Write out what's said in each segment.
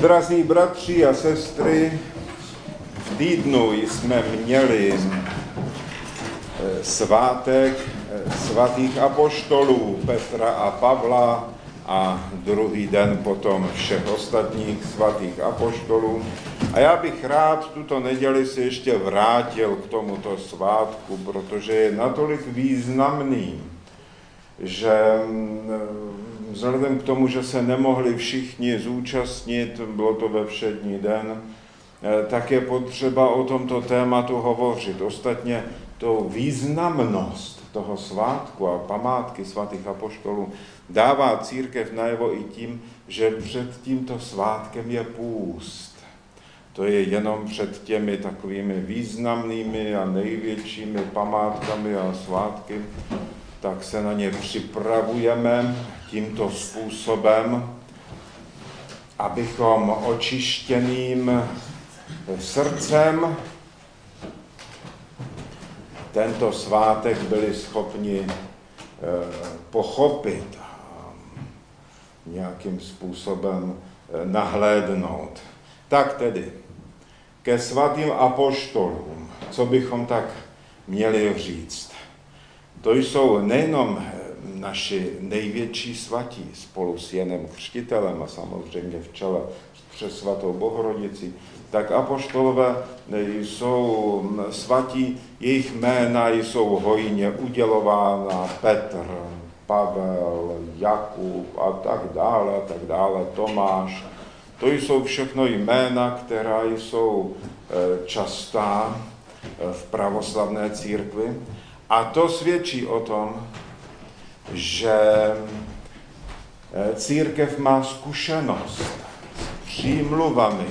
Drazí bratři a sestry, v týdnu jsme měli svátek svatých apoštolů Petra a Pavla a druhý den potom všech ostatních svatých apoštolů. A já bych rád tuto neděli se ještě vrátil k tomuto svátku, protože je natolik významný, že vzhledem k tomu, že se nemohli všichni zúčastnit, bylo to ve všední den, tak je potřeba o tomto tématu hovořit. Ostatně to významnost toho svátku a památky svatých apoštolů dává církev najevo i tím, že před tímto svátkem je půst. To je jenom před těmi takovými významnými a největšími památkami a svátky, tak se na ně připravujeme tímto způsobem, abychom očištěným srdcem tento svátek byli schopni pochopit a nějakým způsobem nahlédnout. Tak tedy, ke svatým apoštolům, co bychom tak měli říct? To jsou nejenom naši největší svatí spolu s Janem Křtitelem a samozřejmě v čele přes svatou Bohorodici, tak apoštolové jsou svatí, jejich jména jsou hojně udělována, Petr, Pavel, Jakub a tak dále, Tomáš. To jsou všechno jména, která jsou častá v pravoslavné církvi. A to svědčí o tom, že církev má zkušenost s přímluvami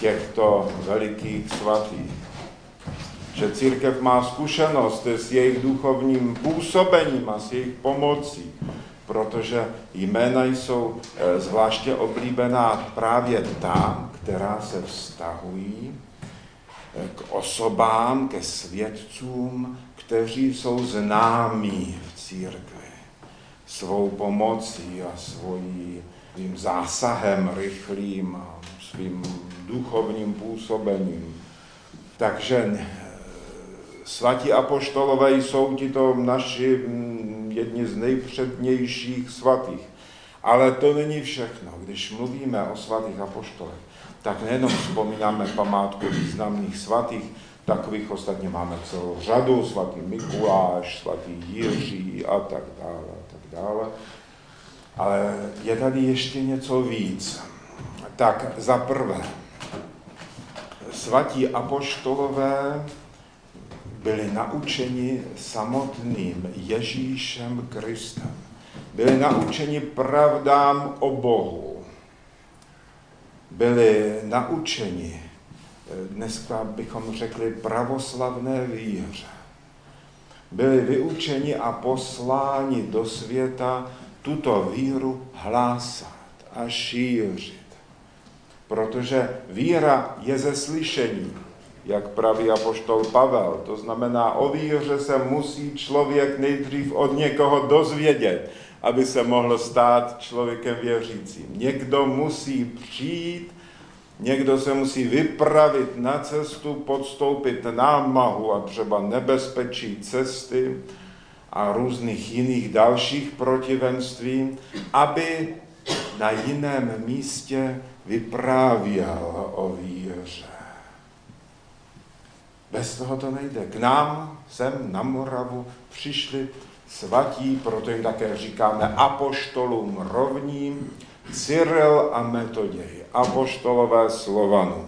těchto velikých svatých. Že církev má zkušenost s jejich duchovním působením a s jejich pomocí, protože jména jsou zvláště oblíbená právě ta, která se vztahují k osobám, ke svědcům, kteří jsou známí v církvi svou pomocí a svým zásahem rychlým a svým duchovním působením. Takže svatí apoštolové jsou tito naši jedni z nejpřednějších svatých. Ale to není všechno. Když mluvíme o svatých apoštolech, tak nejenom vzpomínáme památku významných svatých, takových ostatně máme celou řadu, svatý Mikuláš, svatý Jiří a tak dále, Ale je tady ještě něco víc. Tak za prvé, svatí apoštolové byli naučeni samotným Ježíšem Kristem. Byli naučeni pravdám o Bohu. Byli naučeni, dneska bychom řekli, pravoslavné víře. Byli vyučeni a posláni do světa tuto víru hlásat a šířit. Protože víra je ze slyšení, jak praví apoštol Pavel. To znamená, o víře se musí člověk nejdřív od někoho dozvědět, aby se mohl stát člověkem věřícím. Někdo musí přijít, někdo se musí vypravit na cestu, podstoupit námahu a třeba nebezpečí cesty a různých jiných dalších protivenství, aby na jiném místě vyprávěl o víře. Bez toho to nejde. K nám sem na Moravu přišli svatí, proto jim také říkáme apoštolům rovním, Cyril a Metoděj, apoštolové Slovanů.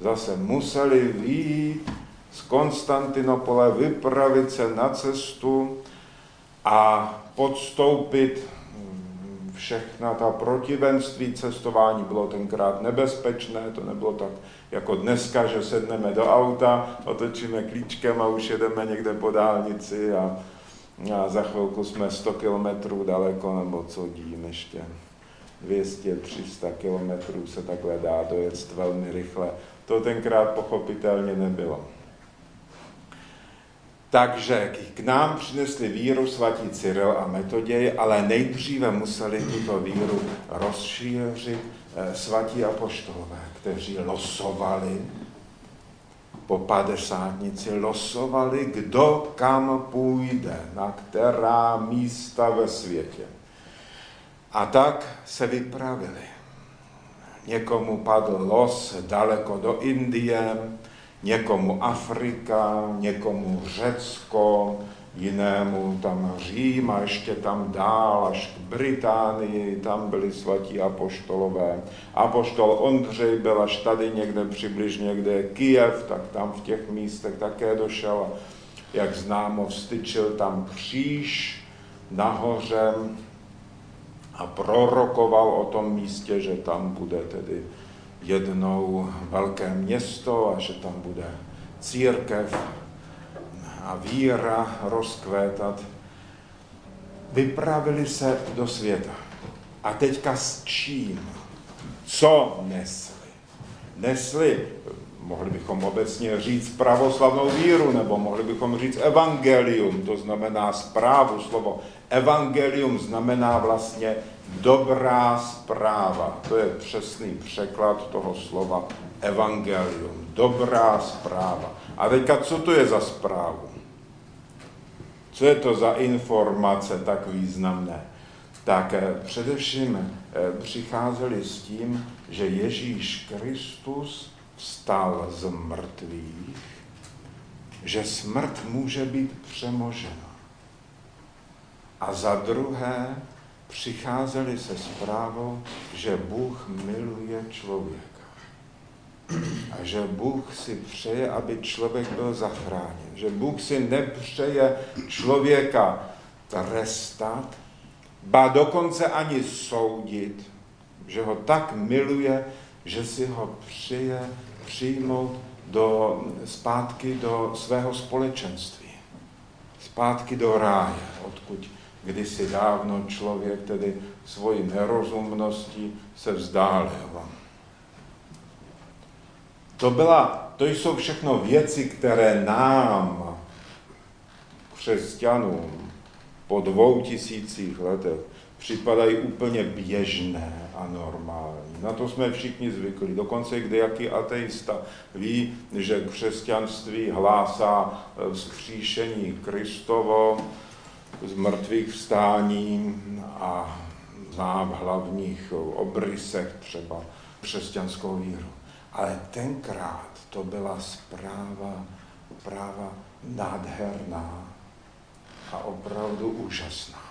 Zase museli vyjít z Konstantinopole, vypravit se na cestu a podstoupit všechna ta protivenství. Cestování bylo tenkrát nebezpečné, to nebylo tak jako dneska, že sedneme do auta, otočíme klíčkem a už jedeme někde po dálnici a za chvilku jsme 100 kilometrů daleko, nebo co dím ještě 200, 300 kilometrů se takhle dá dojet velmi rychle. To tenkrát pochopitelně nebylo. Takže k nám přinesli víru svatí Cyril a Metoděj, ale nejdříve museli tuto víru rozšířit svatí apoštolové, kteří losovali po padesátnici, kdo kam půjde, na která místa ve světě. A tak se vypravili. Někomu padl los daleko do Indie, někomu Afrika, někomu Řecko, jinému tam Řím a ještě tam dál až k Británii, tam byli svatí apoštolové. Apoštol Ondřej byl až tady někde přibližně, kde je Kyjev, tak tam v těch místech také došel. Jak známo, vstyčil tam kříž nahoře a prorokoval o tom místě, že tam bude tedy jednou velké město a že tam bude církev a víra rozkvétat. Vypravili se do světa. A teďka s čím? Co nesli? Nesli, mohli bychom obecně říct pravoslavnou víru, nebo mohli bychom říct evangelium, to znamená zprávu, slovo. Evangelium znamená vlastně dobrá zpráva. To je přesný překlad toho slova evangelium. Dobrá zpráva. A teďka, co to je za zprávu? Co je to za informace tak významné? Tak především přicházeli s tím, že Ježíš Kristus vstal z mrtvých, že smrt může být přemožena. A za druhé přicházeli se zprávou, že Bůh miluje člověka a že Bůh si přeje, aby člověk byl zachráněn, že Bůh si nepřeje člověka trestat, ba dokonce ani soudit, že ho tak miluje, že si ho přeje přijmout zpátky do svého společenství, zpátky do ráje, odkud kdysi dávno člověk tedy svojí nerozumností se vzdálil. To jsou všechno věci, které nám, křesťanům, po 2000 letech připadají úplně běžné a normální. Na to jsme všichni zvyklí. Dokonce kdejaký ateista ví, že křesťanství hlásá vzkříšení Kristovo, z mrtvých vstání a zná v hlavních obrysech třeba křesťanskou víru. Ale tenkrát to byla zpráva nádherná a opravdu úžasná,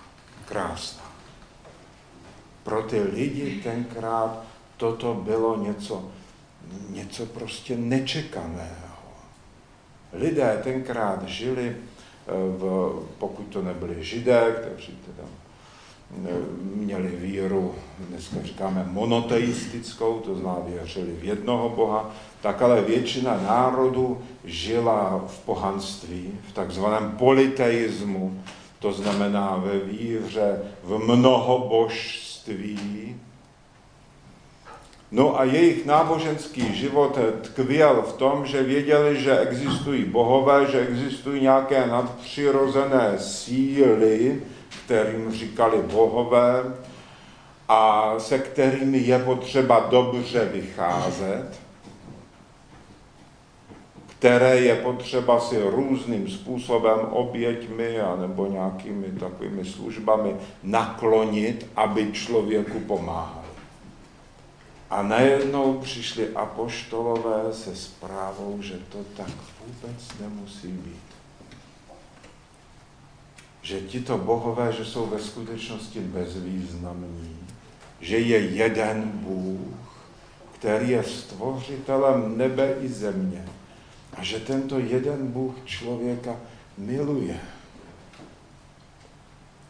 krásná. Pro ty lidi tenkrát toto bylo něco prostě nečekaného. Lidé tenkrát žili, pokud to nebyli Židé, kteří teda měli víru, dneska říkáme monoteistickou, to znamená věřili v jednoho Boha, tak ale většina národů žila v pohanství, v takzvaném politeismu, to znamená ve víře v mnohobožství. No a jejich náboženský život tkvěl v tom, že věděli, že existují bohové, že existují nějaké nadpřirozené síly, kterým říkali bohové, a se kterými je potřeba dobře vycházet, které je potřeba si různým způsobem, oběťmi anebo nějakými takovými službami naklonit, aby člověku pomáhal. A najednou přišli apoštolové se zprávou, že to tak vůbec nemusí být. Že tito bohové, že jsou ve skutečnosti bezvýznamní, že je jeden Bůh, který je stvořitelem nebe i země a že tento jeden Bůh člověka miluje.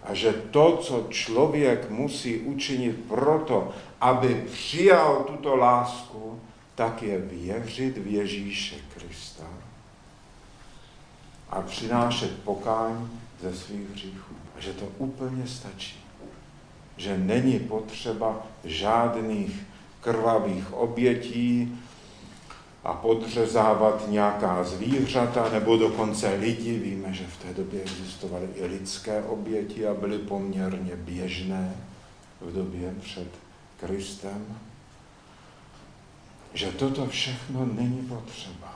A že to, co člověk musí učinit proto, aby přijal tuto lásku, tak je věřit v Ježíše Krista a přinášet pokání ze svých hříchů. A že to úplně stačí. Že není potřeba žádných krvavých obětí, a podřezávat nějaká zvířata nebo dokonce lidi. Víme, že v té době existovaly i lidské oběti a byly poměrně běžné v době před Kristem. Že toto všechno není potřeba.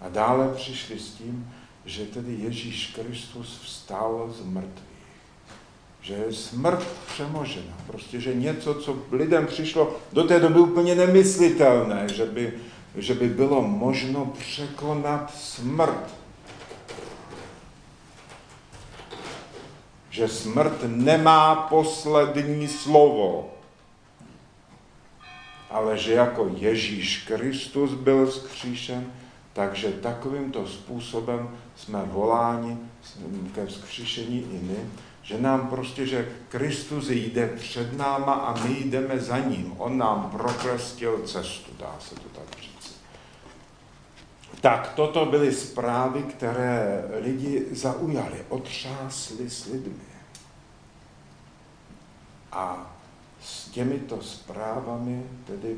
A dále přišli s tím, že tedy Ježíš Kristus vstal z mrtvých. Že je smrt přemožena. Prostě, že něco, co lidem přišlo do té doby úplně nemyslitelné, že by bylo možno překonat smrt. Že smrt nemá poslední slovo. Ale že jako Ježíš Kristus byl vzkříšen, takže takovýmto způsobem jsme voláni ke vzkříšení i my, že nám prostě, že Kristus jde před náma a my jdeme za ním. On nám prokrestil cestu, dá se to tak říct. Tak toto byly zprávy, které lidi zaujaly, otřásly s lidmi. A s těmito zprávami tedy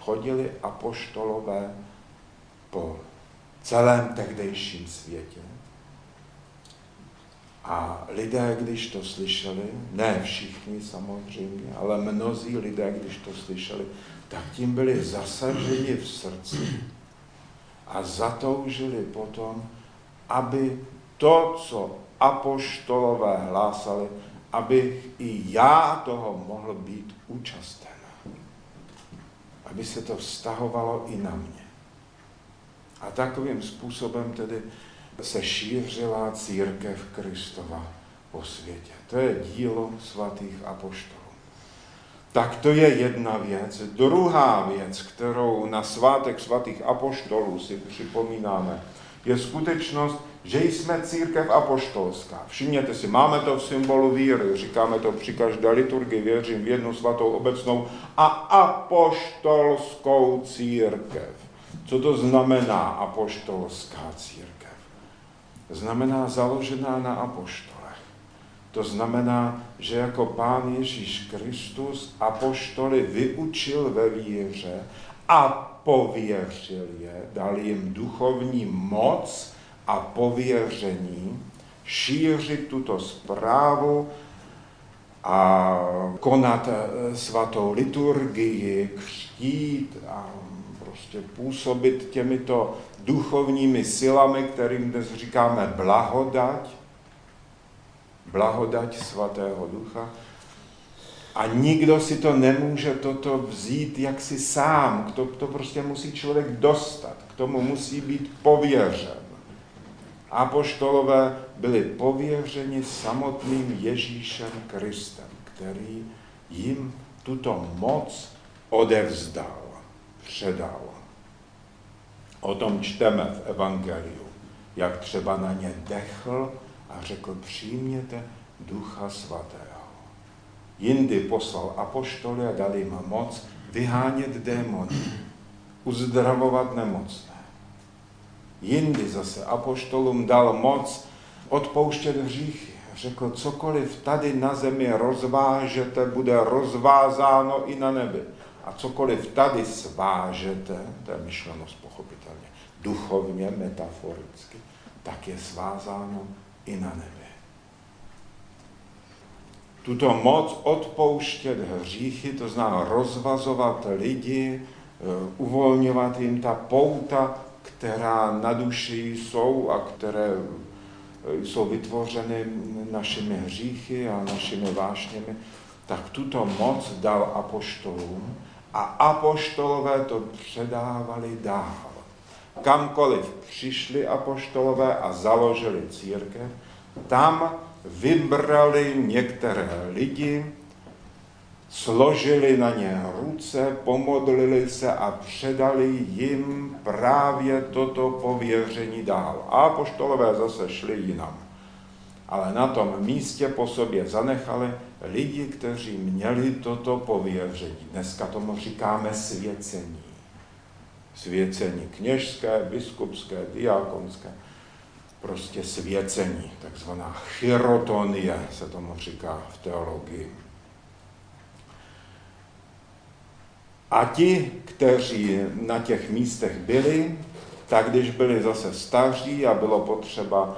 chodili apoštolové po celém tehdejším světě. A lidé, když to slyšeli, ne všichni samozřejmě, ale mnozí lidé, když to slyšeli, tak tím byli zasaženi v srdci a zatoužili potom, aby to, co apoštolové hlásali, aby i já toho mohl být účasten. Aby se to vztahovalo i na mě. A takovým způsobem tedy se šířila církev Kristova po světě. To je dílo svatých apoštolů. Tak to je jedna věc. Druhá věc, kterou na svátek svatých apoštolů si připomínáme, je skutečnost, že jsme církev apoštolská. Všimněte si, máme to v symbolu víry, říkáme to při každé liturgii, věřím v jednu svatou obecnou a apoštolskou církev. Co to znamená apoštolská církev? Znamená založená na apoštolech. To znamená, že jako Pán Ježíš Kristus apoštoly vyučil ve víře a pověřil je, dal jim duchovní moc a pověření šířit tuto zprávu a konat svatou liturgii, křtít a prostě působit těmito duchovními silami, kterým dnes říkáme blahodať, blahodať svatého ducha. A nikdo si to nemůže toto vzít jaksi sám, to prostě musí člověk dostat, k tomu musí být pověřen. Apoštolové byli pověřeni samotným Ježíšem Kristem, který jim tuto moc odevzdal, předal. O tom čteme v Evangeliu, jak třeba na ně dechl a řekl, přijměte Ducha Svatého. Jindy poslal apoštoly a dal jim moc vyhánět démony, uzdravovat nemocné. Jindy zase apoštolům dal moc odpouštět hříchy. Řekl, cokoliv tady na zemi rozvážete, bude rozvázáno i na nebi. A cokoliv tady svážete, to je myšlenost pochopitelně, duchovně, metaforicky, tak je svázáno i na nebi. Tuto moc odpouštět hříchy, to znamená rozvazovat lidi, uvolňovat jim ta pouta, která na duši jsou a které jsou vytvořeny našimi hříchy a našimi vášněmi, tak tuto moc dal apoštolům a apoštolové to předávali dál. Kamkoliv přišli apoštolové a založili církev, tam vybrali některé lidi, složili na ně ruce, pomodlili se a předali jim právě toto pověření dál. A apoštolové zase šli jinam. Ale na tom místě po sobě zanechali lidi, kteří měli toto pověření. Dneska tomu říkáme svěcení. Svěcení kněžské, biskupské, diakonské. Prostě svěcení, takzvaná chirotonie se tomu říká v teologii. A ti, kteří na těch místech byli, tak když byli zase staří a bylo potřeba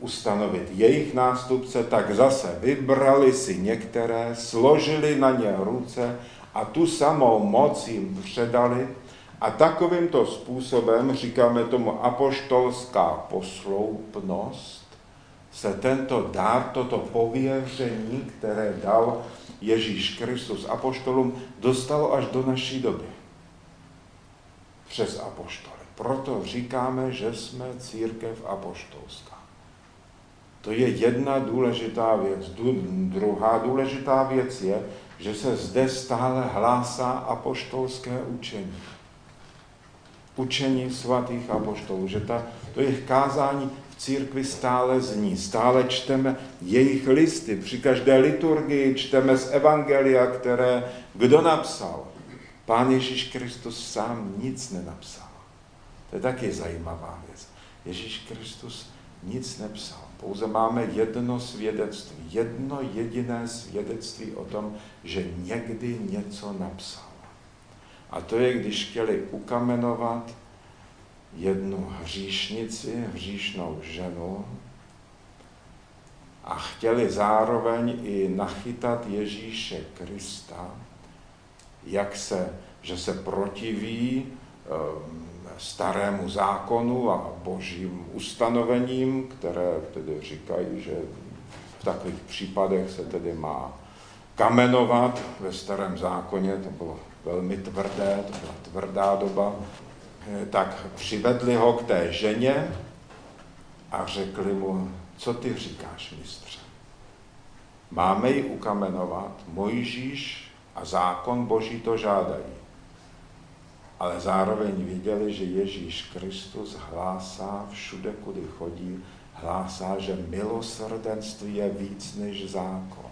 ustanovit jejich nástupce, tak zase vybrali si některé, složili na ně ruce a tu samou moc jim předali. A takovýmto způsobem, říkáme tomu apoštolská posloupnost, se tento dár, toto pověření, které dal Ježíš Kristus apoštolům, dostalo až do naší doby. Přes apoštoly. Proto říkáme, že jsme církev apoštolská. To je jedna důležitá věc. Druhá důležitá věc je, že se zde stále hlásá apoštolské učení. Učení svatých apoštolů, že to jejich kázání v církvi stále zní. Stále čteme jejich listy. Při každé liturgii čteme z evangelia, které kdo napsal. Pán Ježíš Kristus sám nic nenapsal. To je taky zajímavá věc. Ježíš Kristus nic nepsal. Pouze máme jedno svědectví. Jedno jediné svědectví o tom, že někdy něco napsal. A to je, když chtěli ukamenovat jednu hříšnici, hříšnou ženu, a chtěli zároveň i nachytat Ježíše Krista, že se protiví starému zákonu a božím ustanovením, které tedy říkají, že v takových případech se tedy má kamenovat ve starém zákoně, to bylo velmi tvrdé, to byla tvrdá doba, tak přivedli ho k té ženě a řekli mu, co ty říkáš, mistře? Máme ji ukamenovat, Mojžíš a zákon Boží to žádají. Ale zároveň viděli, že Ježíš Kristus hlásá všude, kudy chodí, hlásá, že milosrdenství je víc než zákon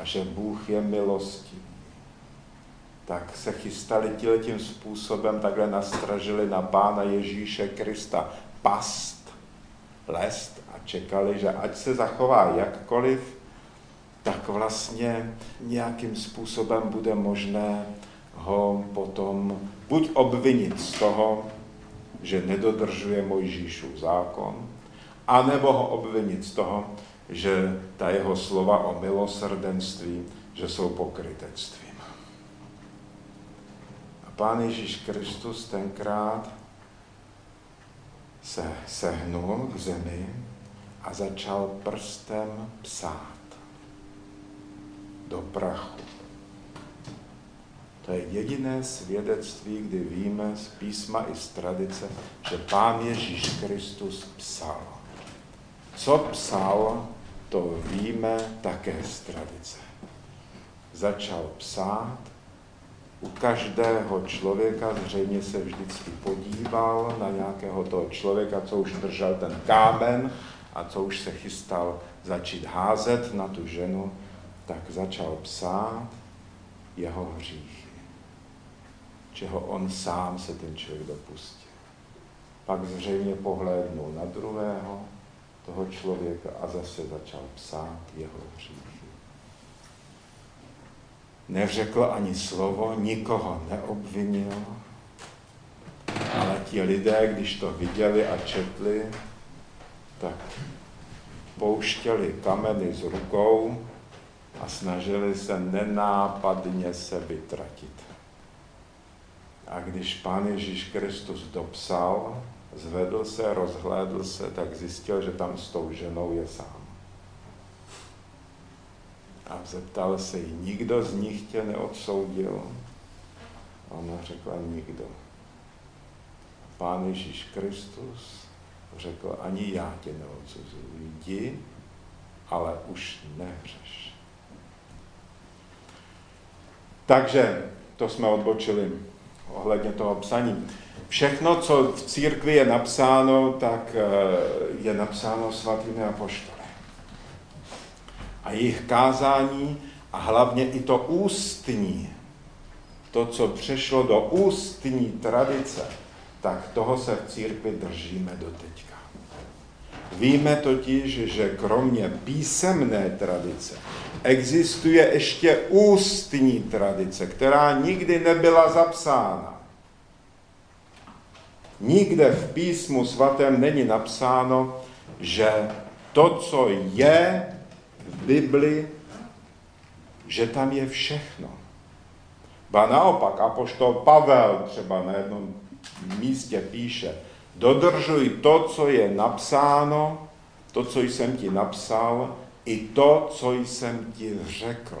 a že Bůh je milostivý. Tak se chystali tím způsobem, takhle nastražili na Pána Ježíše Krista past, lest a čekali, že ať se zachová jakkoliv, tak vlastně nějakým způsobem bude možné ho potom buď obvinit z toho, že nedodržuje Mojžíšův zákon, anebo ho obvinit z toho, že ta jeho slova o milosrdenství, že jsou pokrytectví. Pán Ježíš Kristus tenkrát se sehnul k zemi a začal prstem psát do prachu. To je jediné svědectví, kdy víme z písma i z tradice, že Pán Ježíš Kristus psal. Co psal, to víme také z tradice. Začal psát. U každého člověka zřejmě se vždycky podíval na nějakého toho člověka, co už držel ten kámen a co už se chystal začít házet na tu ženu, tak začal psát jeho hříchy, čeho on sám se ten člověk dopustil. Pak zřejmě pohlédnul na druhého toho člověka a zase začal psát jeho hříchy. Neřekl ani slovo, nikoho neobvinil, ale ti lidé, když to viděli a četli, tak pouštěli kameny z rukou a snažili se nenápadně se vytratit. A když Pán Ježíš Kristus dopsal, zvedl se, rozhlédl se, tak zjistil, že tam s tou ženou je sám. A zeptal se jí, nikdo z nich tě neodsoudil? A ona řekla, nikdo. Pán Ježíš Kristus řekl, ani já tě neodsuzuji. Jdi, ale už nehřeš. Takže, to jsme odbočili ohledně toho psaní. Všechno, co v církvi je napsáno, tak je napsáno svatými apoštoly. A jejich kázání a hlavně i to ústní, to, co přešlo do ústní tradice, tak toho se v církvi držíme doteďka. Víme totiž, že kromě písemné tradice existuje ještě ústní tradice, která nikdy nebyla zapsána. Nikde v písmu svatém není napsáno, že to, co je v Bibli, že tam je všechno. Ba naopak, apoštol Pavel třeba na jednom místě píše, dodržuj to, co je napsáno, to, co jsem ti napsal, i to, co jsem ti řekl.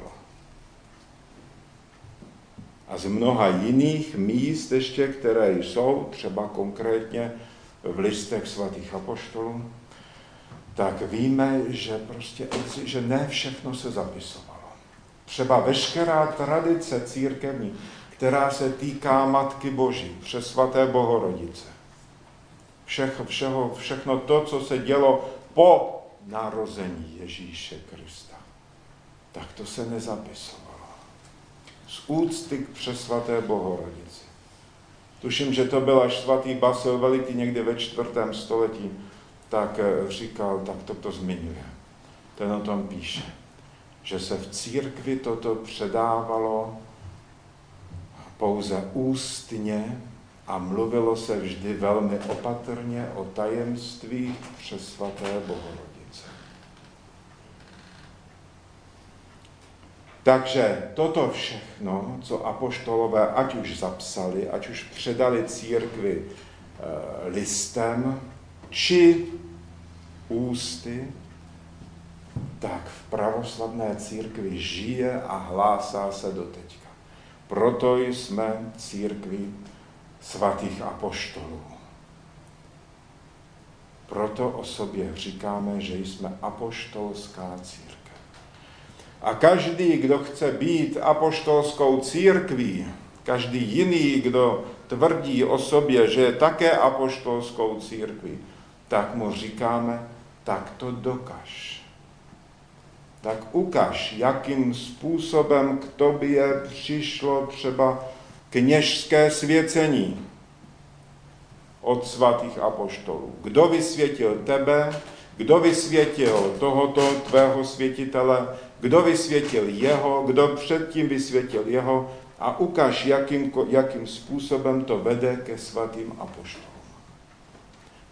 A z mnoha jiných míst ještě, které jsou, třeba konkrétně v listech svatých apoštolů, tak víme, že prostě že ne všechno se zapisovalo. Třeba veškerá tradice církevní, která se týká Matky Boží, přes svaté Bohorodice. Všechno to, co se dělo po narození Ježíše Krista, tak to se nezapisovalo. Z úcty k přesvaté Bohorodici. Tuším, že to byl až svatý Basel Veliký někdy ve 4. století, tak říkal, tak to zmiňuje. Ten o tom píše, že se v církvi toto předávalo pouze ústně a mluvilo se vždy velmi opatrně o tajemství přesvaté Bohorodice. Takže toto všechno, co apoštolové ať už zapsali, ať už předali církvi listem, či ústy, tak v pravoslavné církvi žije a hlásá se doteďka. Proto jsme církví svatých apoštolů. Proto o sobě říkáme, že jsme apoštolská církev. A každý, kdo chce být apoštolskou církví, každý jiný, kdo tvrdí o sobě, že je také apoštolskou církví, tak mu říkáme, tak to dokaž. Tak ukaž, jakým způsobem k tobě přišlo třeba kněžské svěcení od svatých apoštolů. Kdo vysvětil tebe, kdo vysvětil tohoto tvého světitele, kdo vysvětil jeho, kdo předtím vysvětil jeho a ukaž, jakým způsobem to vede ke svatým apoštolům.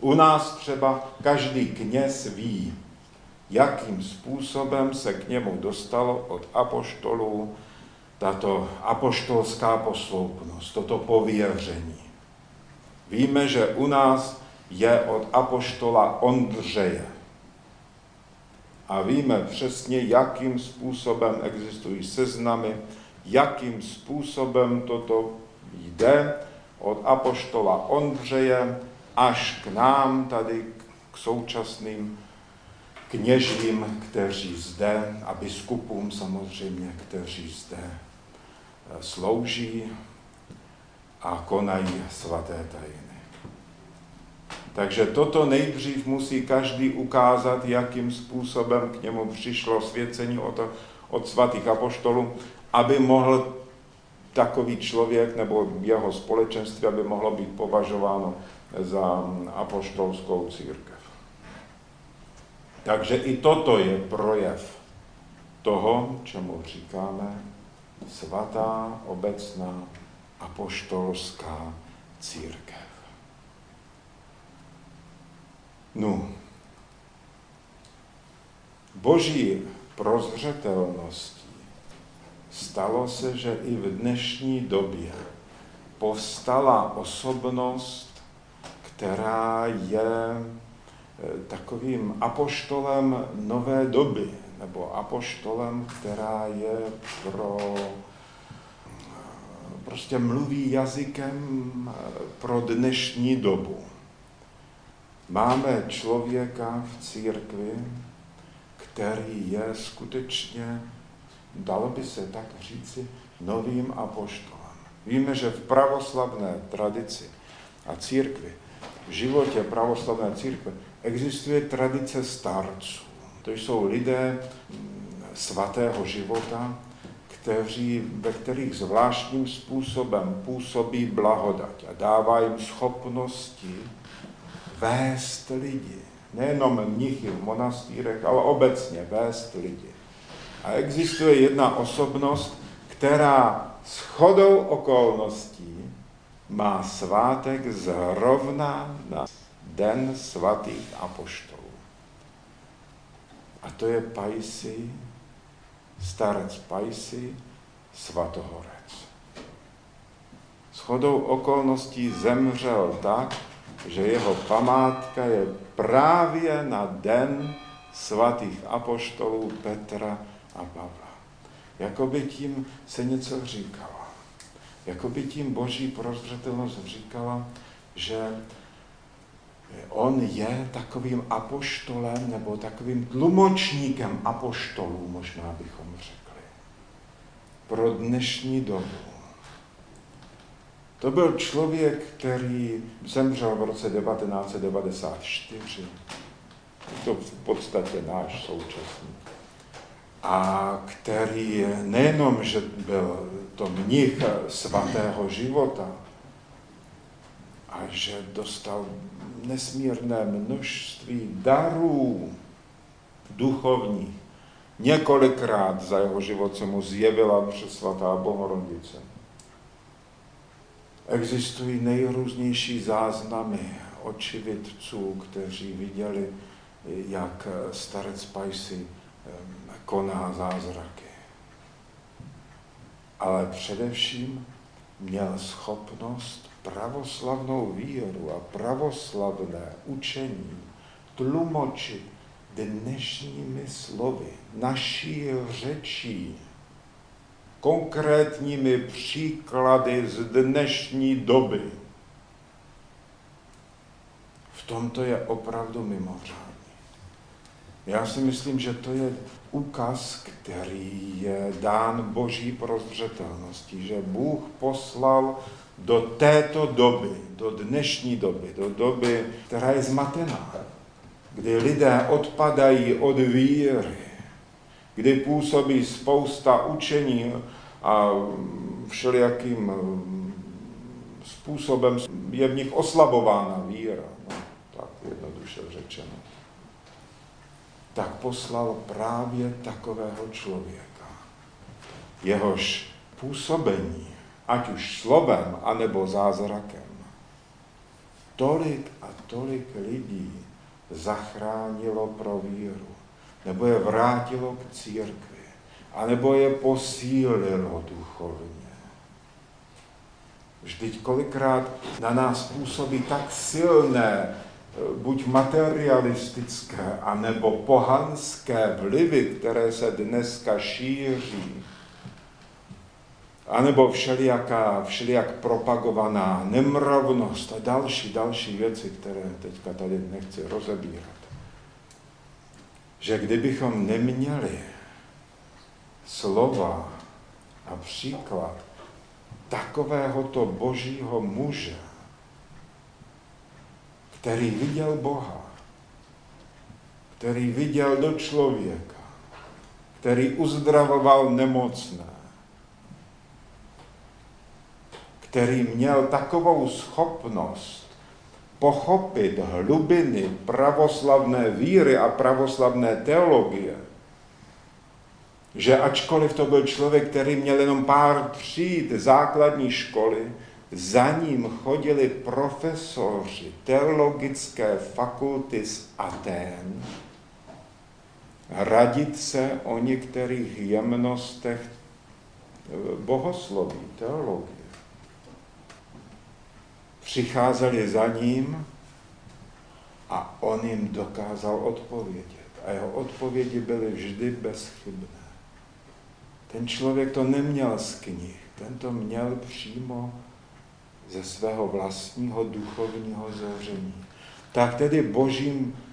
U nás třeba každý kněz ví, jakým způsobem se k němu dostalo od apoštolů tato apoštolská posloupnost, toto pověření. Víme, že u nás je od apoštola Ondřeje. A víme přesně, jakým způsobem existují seznamy, jakým způsobem toto jde od apoštola Ondřeje až k nám, tady k současným kněžím, kteří zde, a biskupům samozřejmě, kteří zde slouží a konají svaté tajiny. Takže toto nejdřív musí každý ukázat, jakým způsobem k němu přišlo svěcení od svatých apoštolů, aby mohl takový člověk nebo jeho společenství, aby mohlo být považováno za apoštolskou církev. Takže i toto je projev toho, čemu říkáme svatá obecná apoštolská církev. No, boží prozřetelností stalo se, že i v dnešní době povstala osobnost, která je takovým apoštolem nové doby, nebo apoštolem, která je prostě mluví jazykem pro dnešní dobu. Máme člověka v církvi, který je skutečně, dalo by se tak říci, novým apoštolem. Víme, že v pravoslavné tradici a církvi, v životě pravoslavné církve, existuje tradice starců. To jsou lidé svatého života, ve kterých zvláštním způsobem působí blahodať a dává jim schopnosti vést lidi, nejenom mnichy v monastýrech, ale obecně vést lidi. A existuje jedna osobnost, která shodou okolností má svátek zrovna na den svatých apoštolů. A to je Paisij, starec Paisij, svatohorec. Shodou okolností zemřel tak, že jeho památka je právě na den svatých apoštolů Petra a Pavla. Jakoby tím se něco říkalo. Jakoby tím boží prozřetelnost říkala, že on je takovým apoštolem nebo takovým tlumočníkem apoštolů, možná bychom řekli, pro dnešní dobu. To byl člověk, který zemřel v roce 1994. Je to v podstatě náš současník. A který nejenom, že byl to mnich svatého života, a že dostal nesmírné množství darů duchovních. Několikrát za jeho život se mu zjevila přesvatá Bohorodice. Existují nejrůznější záznamy očividců, kteří viděli, jak starec Paisij koná zázraky. Ale především měl schopnost pravoslavnou víru a pravoslavné učení tlumočit dnešními slovy, naší řečí, konkrétními příklady z dnešní doby. V tomto je opravdu mimořádný. Já si myslím, že to je úkaz, který je dán boží prozřetelností, že Bůh poslal do této doby, do dnešní doby, do doby, která je zmatená, kdy lidé odpadají od víry, kdy působí spousta učení a všelijakým způsobem je v nich oslabována víra, no, tak jednoduše řečeno. Tak poslal právě takového člověka. Jehož působení, ať už slovem, anebo zázrakem, tolik a tolik lidí zachránilo pro víru, nebo je vrátilo k církvi, anebo je posílilo duchovně. Vždyť kolikrát na nás působí tak silné, buď materialistické, anebo pohanské vlivy, které se dneska šíří, anebo všelijak propagovaná nemravnost a další věci, které teďka tady nechci rozebírat. Že kdybychom neměli slova a příklad takovéhoto božího muže, který viděl Boha, který viděl do člověka, který uzdravoval nemocné, který měl takovou schopnost pochopit hlubiny pravoslavné víry a pravoslavné teologie, že ačkoliv to byl člověk, který měl jenom pár tříd základní školy, za ním chodili profesoři teologické fakulty z Atén radit se o některých jemnostech bohosloví, teologie. Přicházeli za ním a on jim dokázal odpovědět. A jeho odpovědi byly vždy bezchybné. Ten člověk to neměl z knih, ten to měl přímo ze svého vlastního duchovního zhoření. Tak tedy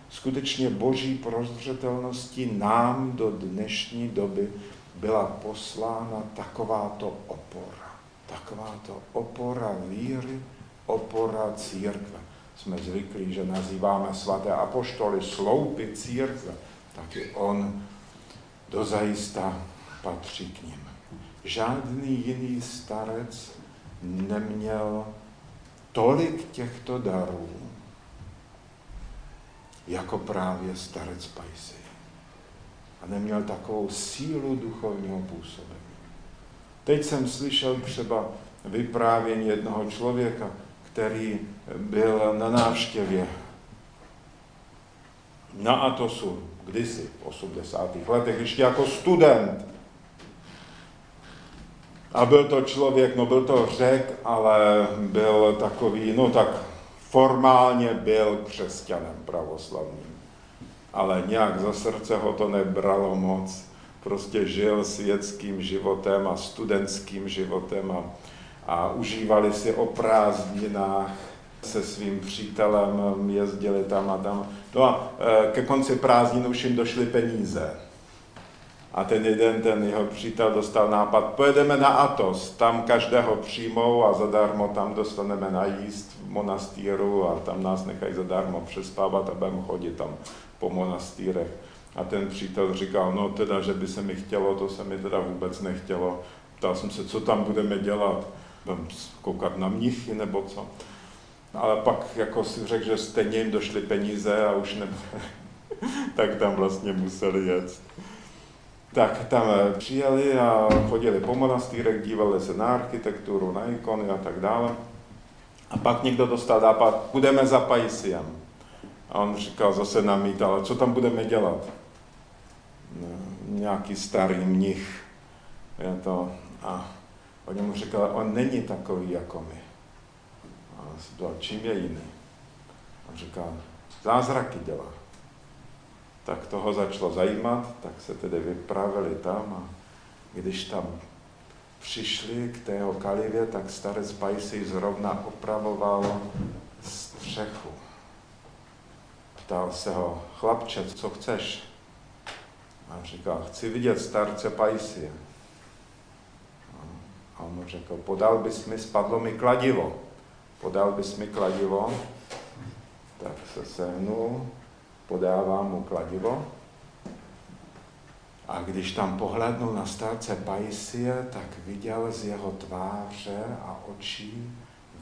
skutečně boží prozřetelností nám do dnešní doby byla poslána takováto opora víry, opora církve. Jsme zvyklí, že nazýváme svaté apoštoly sloupy církve, taky on dozajista patří k nim. Žádný jiný starec neměl tolik těchto darů jako právě starec Paisij. A neměl takovou sílu duchovního působení. Teď jsem slyšel třeba vyprávění jednoho člověka, který byl na návštěvě na Atosu, kdysi v 80. letech, ještě jako student. A byl to člověk, byl to Řek, ale byl takový, tak formálně byl křesťanem pravoslavným. Ale nějak za srdce ho to nebralo moc. Prostě žil světským životem a studentským životem a užívali si o prázdninách se svým přítelem, jezdili tam a tam. No a ke konci prázdnin už jim došly peníze. A ten jeden, ten jeho přítel dostal nápad, pojedeme na Athos, tam každého přijmou a zadarmo tam dostaneme najíst v monastýru a tam nás nechají zadarmo přespávat a budeme chodit tam po monastýrech. A ten přítel říkal, že by se mi chtělo, to se mi teda vůbec nechtělo. Ptal jsem se, co tam budeme dělat, budeme koukat na mnichy nebo co. Ale pak jako si řekl, že stejně jim došly peníze a už nebude, tak tam vlastně museli jet. Tak tam přijeli a chodili po monastýrech, dívali se na architekturu, na ikony a tak dále. A pak někdo dostal nápad, budeme za Paisijem. A on říkal, zase namítal, co tam budeme dělat? Nějaký starý mnich. Je to. A oni mu říkali, on není takový jako my. A on se ptal, čím je jiný? On říkal, zázraky dělá. Tak toho začalo zajímat, tak se tedy vypravili tam a když tam přišli k té kalivě, tak starec Paisij zrovna opravoval střechu. Ptal se ho, chlapče, co chceš? A on říkal, chci vidět starce Paisije. A on mu řekl, spadlo mi kladivo. Tak se sehnul. Podávám mu kladivo a když tam pohlédnul na starce Paisije, tak viděl z jeho tváře a očí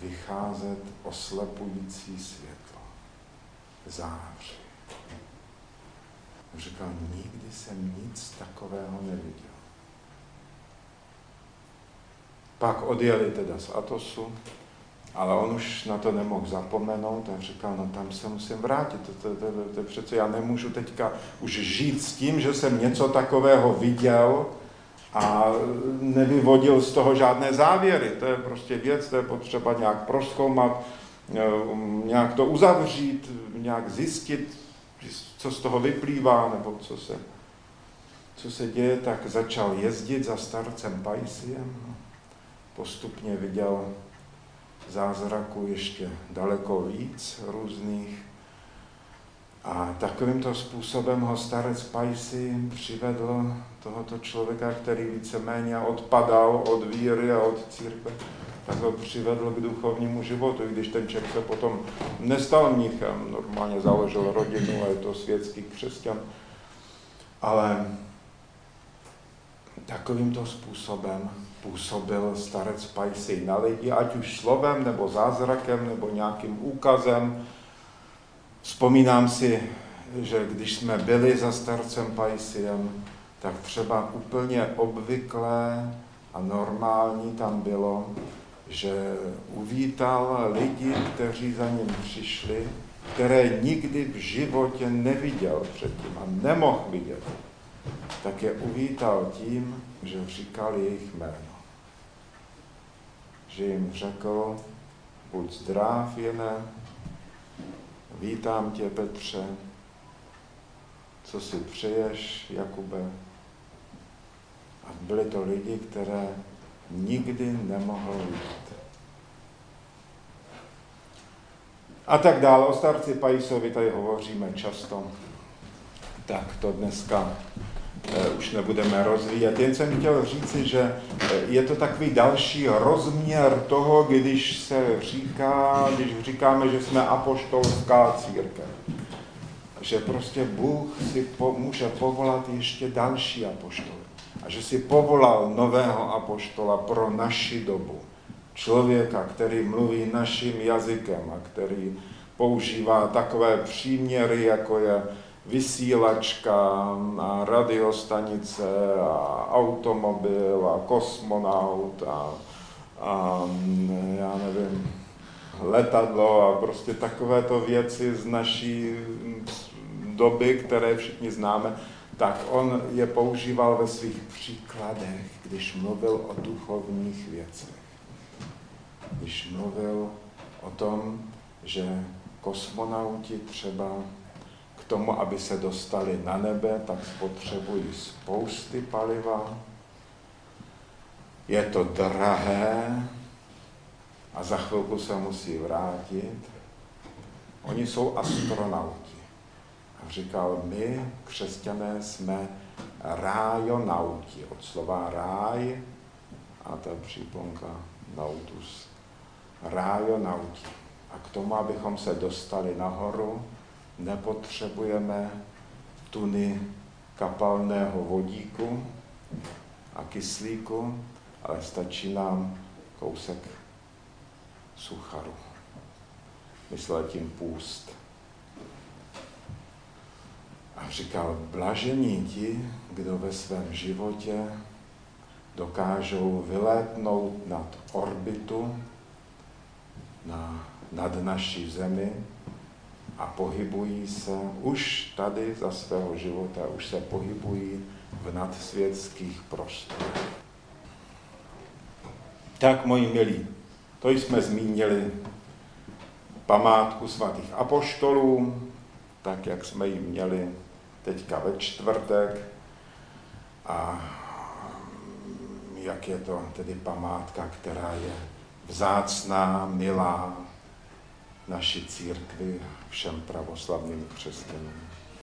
vycházet oslepující světlo. Zář. Říkal, nikdy jsem nic takového neviděl. Pak odjeli teda z Atosu, ale on už na to nemohl zapomenout a říkal, tam se musím vrátit, to přece já nemůžu teďka už žít s tím, že jsem něco takového viděl a nevyvodil z toho žádné závěry, to je prostě věc, to je potřeba nějak prozkoumat, nějak to uzavřít, nějak zjistit, co z toho vyplývá nebo co se děje, tak začal jezdit za starcem Paisijem, postupně viděl zázraku ještě daleko víc různých. A takovýmto způsobem ho starec Paisij přivedl tohoto člověka, který víceméně odpadal od víry a od církve, tak ho přivedl k duchovnímu životu, i když ten člověk se potom nestal mnichem, normálně založil rodinu a je to světský křesťan. Ale takovýmto způsobem působil starec Paisij na lidi, ať už slovem, nebo zázrakem, nebo nějakým úkazem. Vzpomínám si, že když jsme byli za starcem Paisijem, tak třeba úplně obvyklé a normální tam bylo, že uvítal lidi, kteří za ním přišli, které nikdy v životě neviděl předtím a nemohl vidět. Tak je uvítal tím, že říkal jejich jméno. Že jim řekl, buď zdrav, Jene, vítám tě, Petře, co si přeješ, Jakube. A byli to lidi, které nikdy nemohl vidět. A tak dále. O starci Paisovi tady hovoříme často. Tak to dneska už nebudeme rozvíjet. Jen jsem chtěl říci, že je to takový další rozměr toho, když říkáme, že jsme apoštolská církev. Že prostě Bůh si může povolat ještě další apoštoly. A že si povolal nového apoštola pro naši dobu. Člověka, který mluví naším jazykem a který používá takové příměry, jako je vysílačka, radiostanice, automobil, kosmonaut a já nevím, letadlo a prostě takovéto věci z naší doby, které všichni známe, tak on je používal ve svých příkladech, když mluvil o duchovních věcech. Když mluvil o tom, že kosmonauti třeba k tomu, aby se dostali na nebe, tak spotřebují spousty paliva, je to drahé a za chvilku se musí vrátit. Oni jsou astronauti. A říkal, my, křesťané, jsme rájonauti, od slova ráj a ta příplonka nautus. Rájonauti. A k tomu, abychom se dostali nahoru, nepotřebujeme tuny kapalného vodíku a kyslíku, ale stačí nám kousek sucharu. Myslel tím půst. A říkal, blažení ti, kdo ve svém životě dokážou vylétnout nad orbitu, nad naší zemi a pohybují se už tady za svého života, už se pohybují v nadsvětských prostorech. Tak, moji milí, to jsme zmínili památku svatých apoštolů, tak, jak jsme ji měli teďka ve čtvrtek a jak je to tedy památka, která je vzácná, milá naší církvi, všem pravoslavným křesťanům.